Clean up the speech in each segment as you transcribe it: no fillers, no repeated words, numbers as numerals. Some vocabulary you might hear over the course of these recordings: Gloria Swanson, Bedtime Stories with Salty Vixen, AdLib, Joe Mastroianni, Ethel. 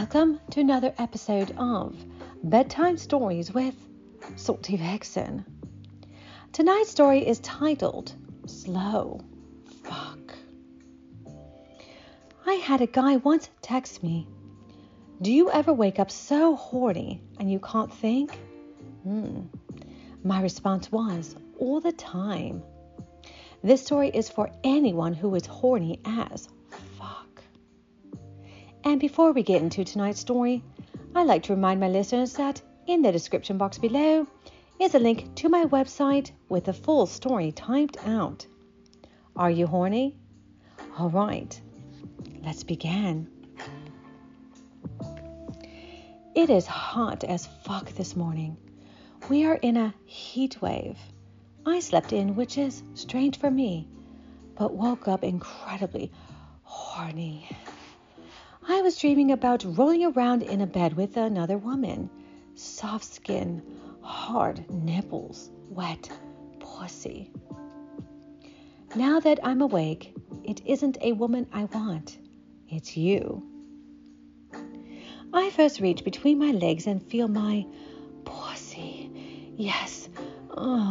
Welcome to another episode of Bedtime Stories with Salty Vixen. Tonight's story is titled, Slow Fuck. I had a guy once text me, "Do you ever wake up so horny and you can't think?" My response was, all the time. This story is for anyone who is horny as fuck. And before we get into tonight's story, I'd like to remind my listeners that in the description box below is a link to my website with the full story typed out. Are you horny? All right, let's begin. It is hot as fuck this morning. We are in a heat wave. I slept in, which is strange for me, but woke up incredibly horny. I was dreaming about rolling around in a bed with another woman. Soft skin, hard nipples, wet pussy. Now that I'm awake, it isn't a woman I want. It's you. I first reach between my legs and feel my pussy. Yes,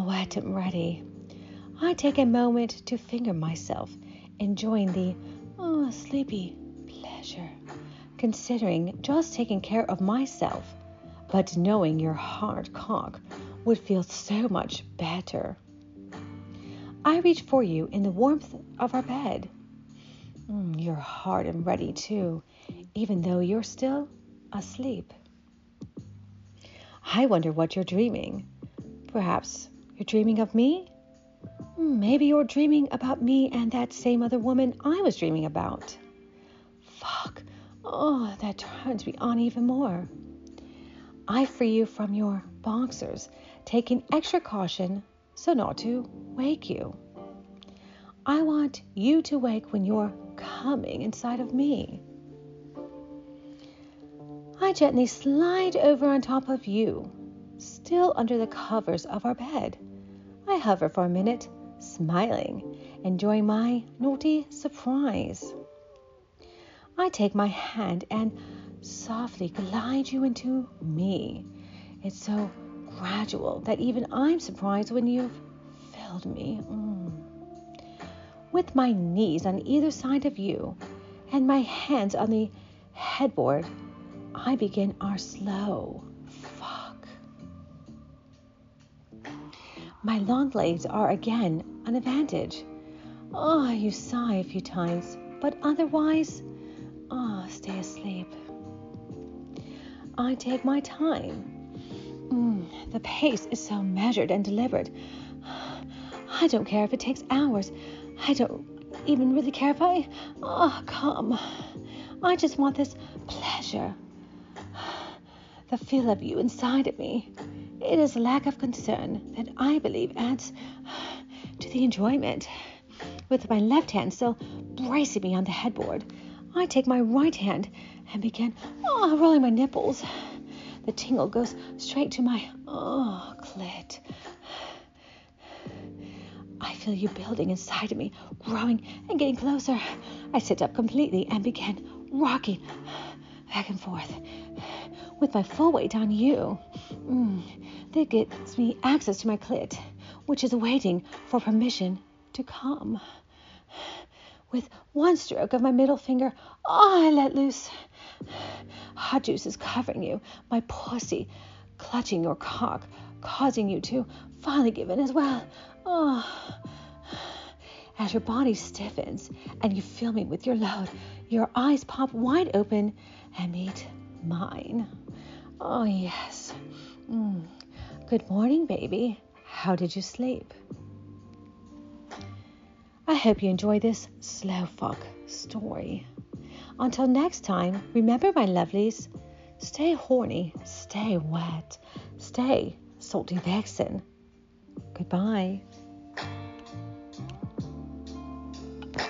wet and ready. I take a moment to finger myself, enjoying the sleepy pleasure. Considering just taking care of myself, but knowing your hard cock would feel so much better. I reach for you in the warmth of our bed. You're hard and ready too, even though you're still asleep. I wonder what you're dreaming. Perhaps you're dreaming of me? Maybe you're dreaming about me and that same other woman I was dreaming about. Fuck. That turns me on even more. I free you from your boxers, taking extra caution so not to wake you. I want you to wake when you're coming inside of me. I gently slide over on top of you, still under the covers of our bed. I hover for a minute, smiling, enjoying my naughty surprise. I take my hand and softly glide you into me. It's so gradual that even I'm surprised when you've filled me. With my knees on either side of you and my hands on the headboard, I begin our slow fuck. My long legs are again an advantage. You sigh a few times, but otherwise, stay asleep. I take my time. The pace is so measured and deliberate. I don't care if it takes hours. I don't even really care if I come. I just want this pleasure. The feel of you inside of me. It is a lack of concern that I believe adds to the enjoyment. With my left hand still bracing me on the headboard, I take my right hand and begin rolling my nipples. The tingle goes straight to my clit. I feel you building inside of me, growing and getting closer. I sit up completely and begin rocking back and forth with my full weight on you. That gets me access to my clit, which is waiting for permission to come. With one stroke of my middle finger, I let loose. Hot juice is covering you, my pussy clutching your cock, causing you to finally give in as well. As your body stiffens and you feel me with your load, your eyes pop wide open and meet mine. Oh, yes. Good morning, baby. How did you sleep? I hope you enjoy this slow fuck story. Until next time, remember, my lovelies, stay horny, stay wet, stay Salty Vixen. Goodbye.